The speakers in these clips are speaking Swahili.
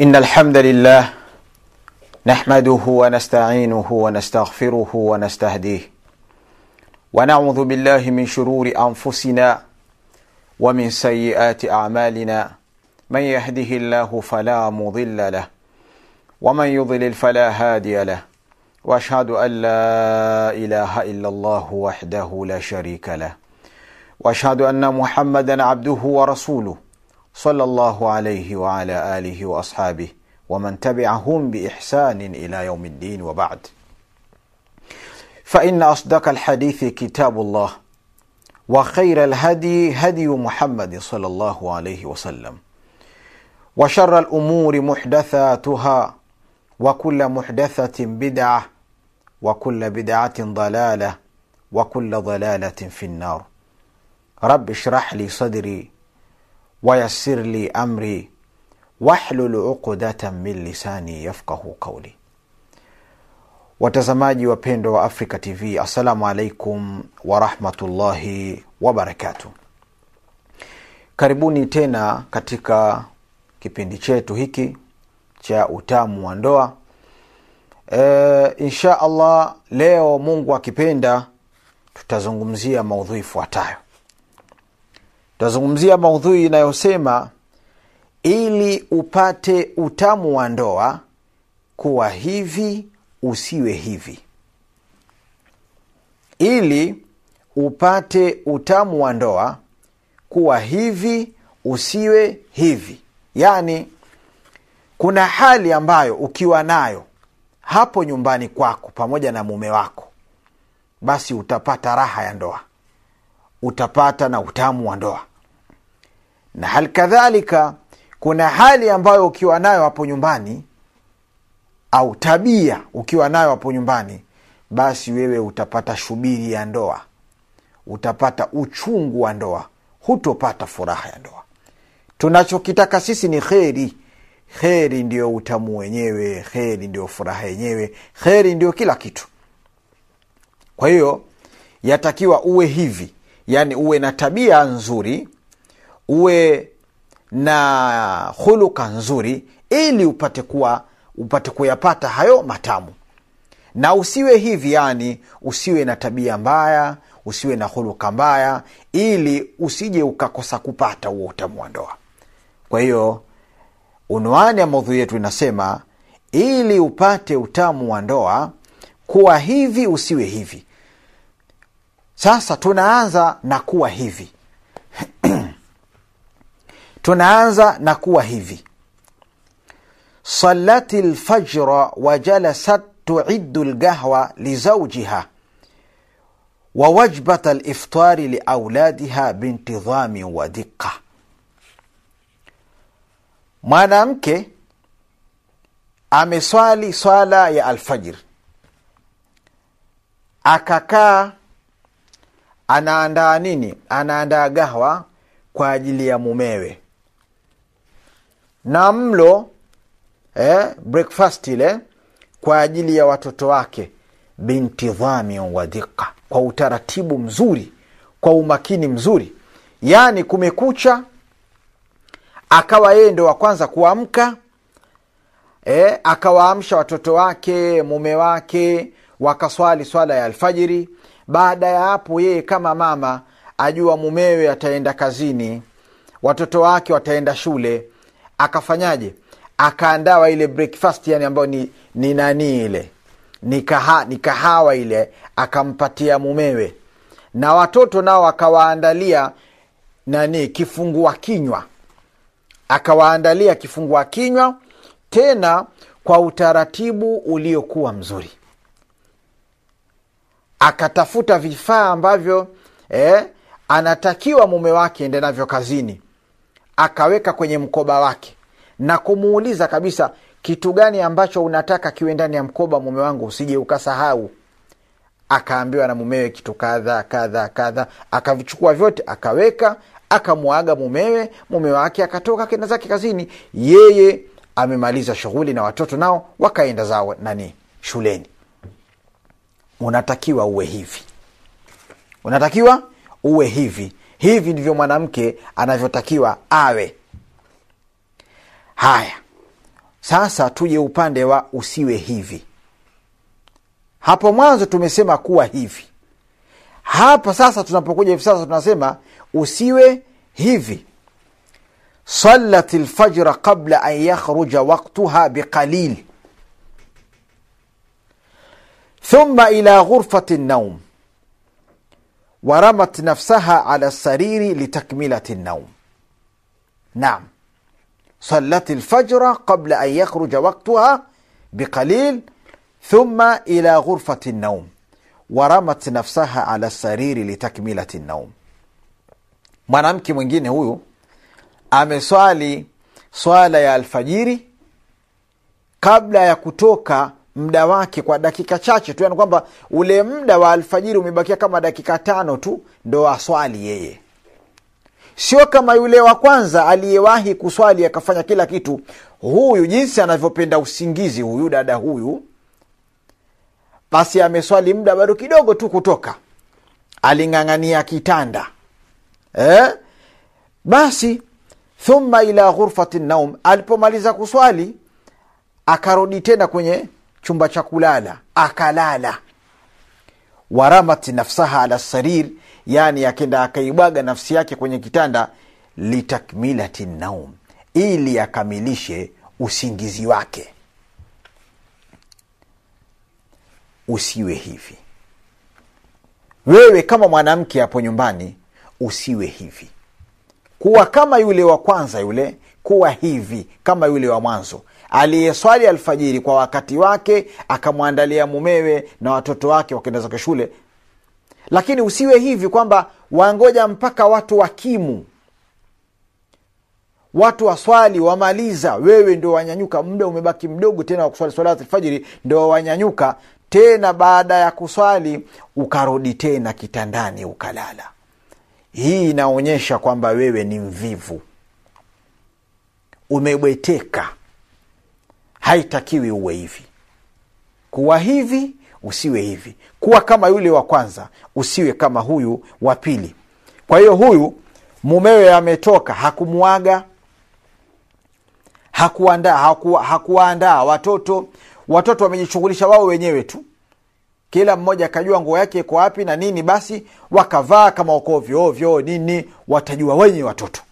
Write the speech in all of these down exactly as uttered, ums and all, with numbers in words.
إن الحمد لله نحمده ونستعينه ونستغفره ونستهديه ونعوذ بالله من شرور أنفسنا ومن سيئات أعمالنا من يهده الله فلا مضل له ومن يضلل فلا هادي له وأشهد أن لا إله إلا الله وحده لا شريك له وأشهد أن محمدا عبده ورسوله صلى الله عليه وعلى آله وأصحابه ومن تبعهم بإحسان إلى يوم الدين وبعد فإن أصدق الحديث كتاب الله وخير الهدي هدي محمد صلى الله عليه وسلم وشر الأمور محدثاتها وكل محدثة بدعة وكل بدعة ضلالة وكل ضلالة في النار رب اشرح لي صدري ويسر لي أمري واحلul uqdatan min lisani yafqahu qawli. Watazamaji wapendwa wa Afrika T V, assalamu alaykum wa rahmatullahi wa barakatuh. Karibuni tena katika kipindi chetu hiki cha Utamu wa Ndoa. E, insha Allah leo Mungu akipenda tutazungumzia maudhui ifuatayo. Tutazungumzia maudhui inayosema ili upate utamu wa ndoa, kuwa hivi usiwe hivi. Ili upate utamu wa ndoa, kuwa hivi usiwe hivi. Yani, kuna hali ambayo ukiwa nayo hapo nyumbani kwako pamoja na mume wako, basi utapata raha ya ndoa, utapata na utamu wa ndoa. Na halikadhalika kuna hali ambayo ukiwa nayo hapo nyumbani, au tabia ukiwa nayo hapo nyumbani, basi wewe utapata shubiri ya ndoa, utapata uchungu wa ndoa, hutopata furaha ya ndoa. Tunachokitaka sisi ni kheri. Kheri ndio utamu wenyewe, kheri ndio furaha yenyewe, kheri ndio kila kitu. Kwa hiyo yatakiwa uwe hivi, yani uwe na tabia nzuri, uwe na khuluka nzuri, ili upate kuwa upate kuyapata hayo matamu. Na usiwe hivi, yani usiwe na tabia mbaya, usiwe na khuluka mbaya, ili usije ukakosa kupata huo utamu wa ndoa. Kwa hiyo unwani ya maudhui yetu inasema ili upate utamu wa ndoa, kuwa hivi usiwe hivi. Sasa tunaanza na kuwa hivi. Tunaanza na kuwa hivi. Salatil fajra wa jalasat tu'iddu al-qahwa li zawjiha wa wajbat al-iftar li auladiha bintidhami wa diqqa. Mwanamke ameswali swala ya al-fajr, akakaa anaandaa nini? Anaandaa qahwa kwa ajili ya mumewe. Na mlo, eh, breakfast ile, kwa ajili ya watoto wake, bintidhami wa diqa, kwa utaratibu mzuri, kwa umakini mzuri. Yani kumekucha, akawa yeye ndo wa kwanza kuamka, eh, akawaamsha watoto wake, mume wake, wakaswali swala ya alfajiri. Baada ya hapo yeye kama mama ajua mumewe ataenda kazini, watoto wake wataenda shule, akafanyaje? Akaandaa ile breakfast, yani ambayo ni ni nani ile, ni kaha ni kahawa ile, akampatia mumewe. Na watoto nao akawaandalia nani? Kifungua kinywa. Akawaandalia kifungua kinywa, tena kwa utaratibu uliokuwa mzuri. Akatafuta vifaa ambavyo eh anatakiwa mume wake aende navyo kazini, akaweka kwenye mkoba wake, na kumuuliza kabisa, kitu gani ambacho unataka kiwe ndani ya mkoba mume wangu, usije ukasahau. Akaambiwa na mumewe kitu kadha kadha kadha, akavichukua vyote akaweka, akamwaga mumewe. Mume wake akatoka kenda zake kazini, yeye amemaliza shughuli, na watoto nao wakaenda zao nani? Shuleni. Unatakiwa uwe hivi. Unatakiwa uwe hivi. Hivi ndivyo mwanamke anavyotakiwa awe. Haya, Sasa tuje upande wa usiwe hivi. Hapo mwanzo tumesema kuwa hivi. Hapa sasa tunapokuja hivi sasa tunasema usiwe hivi. Sallatil fajra kabla an yakhruja waqtuha biqalil. Thumma ila ghurfati naum. Waramat nafsaha ala sariri litakmilati naum. Naam. صلت الفجر قبل أن يخرج وقتها بقليل ثم إلى غرفة النوم ورمت نفسها على السرير لتكملة النوم. Mwanamke mwingine huyu ameswali swala ya alfajiri kabla ya kutoka muda wake kwa dakika chache tu, yani kwamba ule muda wa alfajiri umebakia kama dakika tano tu ndo aswali yeye. Sio kama yule wa kwanza aliyewahi kuswali akafanya kila kitu. Huyu jinsi anavyopenda usingizi huyu dada huyu, basi ameswali muda bado kidogo tu kutoka, alingangania kitanda eh? Basi thumma ila ghurfati naum, alipomaliza kuswali akarudi tena kwenye chumba cha kulala akalala. Waramati nafsaha ala sarir, yani akenda akaibwaga nafsi yake kwenye kitanda, litakmilati naum, ili akamilishe usingizi wake. Usiwe hivi. Wewe kama mwanamke hapo nyumbani usiwe hivi. Kuwa kama yule wa kwanza yule, kuwa hivi kama yule wa mwanzo aliyeswali alfajiri kwa wakati wake, akamwandalia mumewe na watoto wake wakaenda zake shule. Lakini usiwe hivi kwamba wangoja mpaka watu wakimu, watu waswali wamaliza, wewe ndio wanyanyuka, muda umebaki mdogo tena wa kuswali swala alfajiri, ndio wanyanyuka tena baada ya kuswali ukarudi tena kitandani ukalala. Hii inaonyesha kwamba wewe ni mvivu, umebweteka. Haitakiwi uwe hivi. Kuwa hivi usiwe hivi. Kuwa kama yule wa kwanza usiwe kama huyu wa pili. Kwa hiyo huyu mumewe ametoka, hakumuaga, hakuandaa haku, hakuandaa watoto. Watoto wamejishughulisha wao wenyewe tu, kila mmoja akajua nguo yake iko wapi na nini, basi wakavaa kama okovyo ovyo nini, watajua wenye watoto.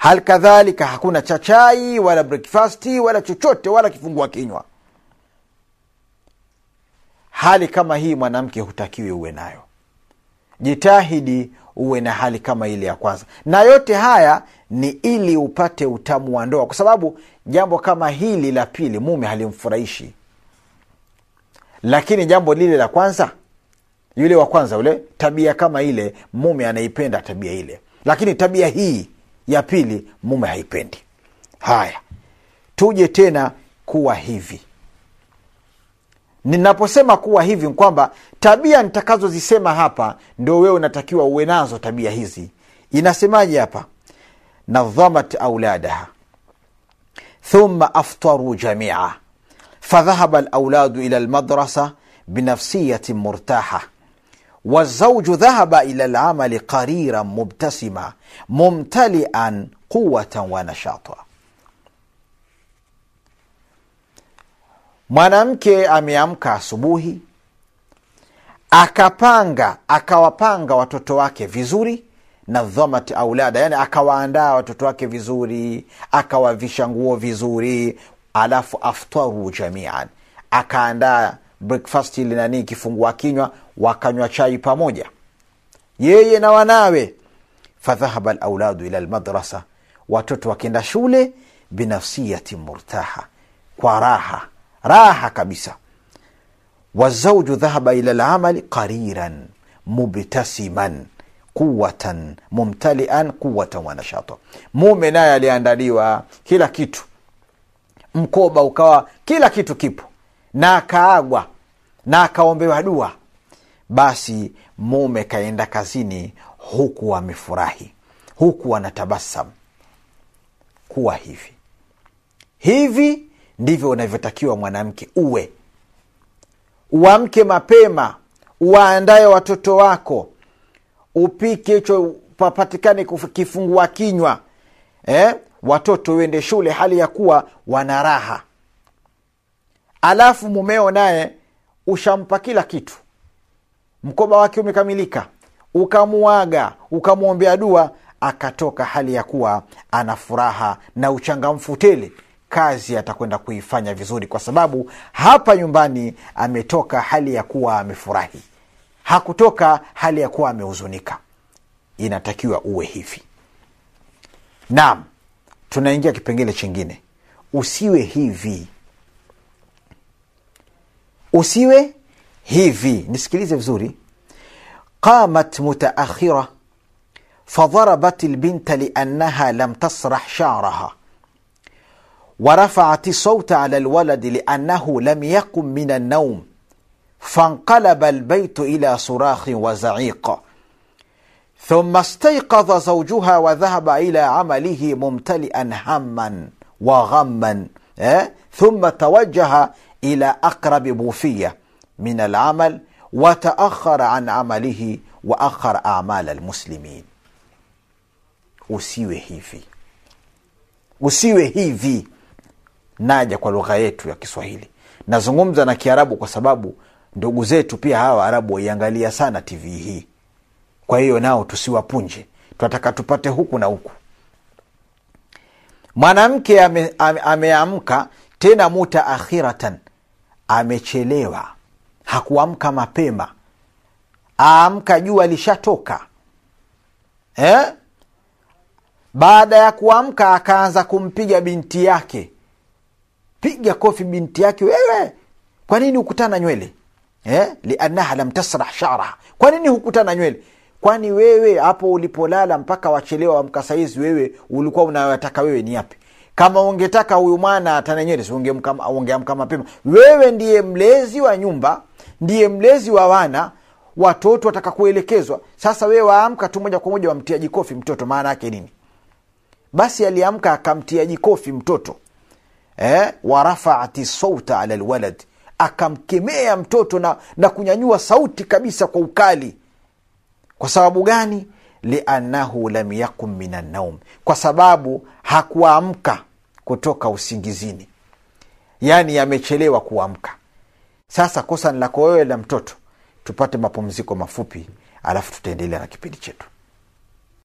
Hal kadhalika hakuna chachai wala breakfasti wala chochote wala kifungua kinywa. Hali kama hii mwanamke hutakiwi uwe nayo. Jitahidi uwe na hali kama ile ya kwanza. Na yote haya ni ili upate utamu wa ndoa, kwa sababu jambo kama hili la pili mume halimfurahishi. Lakini jambo lile la kwanza, yule wa kwanza yule, tabia kama ile mume anaipenda tabia ile. Lakini tabia hii ya pili mume haipendi. Haya, tuje tena kuwa hivi. Ninaposema kuwa hivi kwamba tabia nitakazo zisema hapa ndio wewe unatakiwa uwe nazo tabia hizi. Inasemaje hapa? Nadhamat auladaha thumma aftaru jami'a fadhahaba al-awladu ila al-madrasa binafsiyatin murtaha والزوج ذهب إلى العمل قريرا مبتسما ممتلئا قوة ونشاطا. Mwanamke ameamka asubuhi, akapanga akawapanga watoto wake vizuri, na dhamat aulada, yani akawaandaa watoto wake vizuri, akawavisha nguo vizuri, alafu aftaru jami'an, akaandaa breakfast ile na nini kifungua kinywa, wakanywa chai pamoja yeye na wanawe. Fadhahaba al-auladu ila al-madrasa, watoto wakaenda shule, binafsiyati murtaha, kwa raha raha kabisa. Wazauju dhahaba ila al-amali qariran mubtasiman quwwatan mumtalian quwwatan wa nashata. Mume naye aliandaliwa kila kitu, mkoba ukawa kila kitu kipo, na kaagwa na kaombewa dua. Basi mume kaenda kazini huku amefurahi, huku anatabasamu. Kuwa hivi. Hivi ndivyo unavyotakiwa mwanamke uwe. Uamke mapema, uandae watoto wako, upike hicho papatikane kifungua kinywa, eh watoto wende shule hali ya kuwa wana raha. Alafu mumeo naye ushampa kila kitu, mkoba wake umekamilika, ukamuaga, ukamuombea dua, akatoka hali ya kuwa ana furaha na uchangamfu tele. Kazi atakwenda kuifanya vizuri kwa sababu hapa nyumbani ametoka hali ya kuwa amefurahi, hakutoka hali ya kuwa amehuzunika. Inatakiwa uwe hivi. Naam, tunaingia kipengele chingine. Usiwe hivi. Usiwe hivi. Nisikilize vizuri. Qamat mutaakhira fadharabat albinta liannaha lam tasrah sha'raha ورفعت الصوت على الولد لأنه لم يقم من النوم فانقلب البيت إلى صراخ وزعيق ثم استيقظ زوجها وذهب إلى عمله ممتلئا هما وغما ثم توجه إلى أقرب بوفية من العمل وتأخر عن عمله وأخر أعمال المسلمين. usiwe hivi usiwe hivi Naja kwa lugha yetu ya Kiswahili. Nazungumza na Kiarabu kwa sababu ndugu zetu pia hawa Arabu waiangalia sana T V hii. Kwa hiyo nao tusiwapunje. Tunataka tupate huku na huku. Mwanamke ameamka ame, tena mutaakhiratan. Amechelewa. Hakuamka mapema. Aamka jua lishatoka. Eh? Baada ya kuamka akaanza kumpiga binti yake. Piga kofi binti yake, wewe kwa nini hukutana nywele? Eh, lianaha lam tasrah sha'raha. Kwa nini hukutana nywele? Kwani wewe hapo ulipolala mpaka wachelewa mkasaizi, wewe ulikuwa unayotaka wewe ni yapi? Kama ungetaka huyu mwana atane nywele, si ungemkam ungeamka mapema. Wewe ndiye mlezi wa nyumba, ndiye mlezi wa wana, watoto watakaoelekezwa. Sasa wewe waamka tu moja kwa moja wamtiaji kofi mtoto, maana yake nini? Basi aliamka akamtiaji kofi mtoto. Eh, warafa'ati sauta ala alwalad, akamkemea mtoto na, na kunyanyua sauti kabisa kwa ukali. Kwa sababu gani? Li'annahu lam yakum minan naum, kwa sababu hakuamka kutoka usingizini. Yani amechelewa kuamka. Sasa kosa ni lako wewe la mtoto. Tupate mapumziko mafupi alafu tutaendelea na kipindi chetu.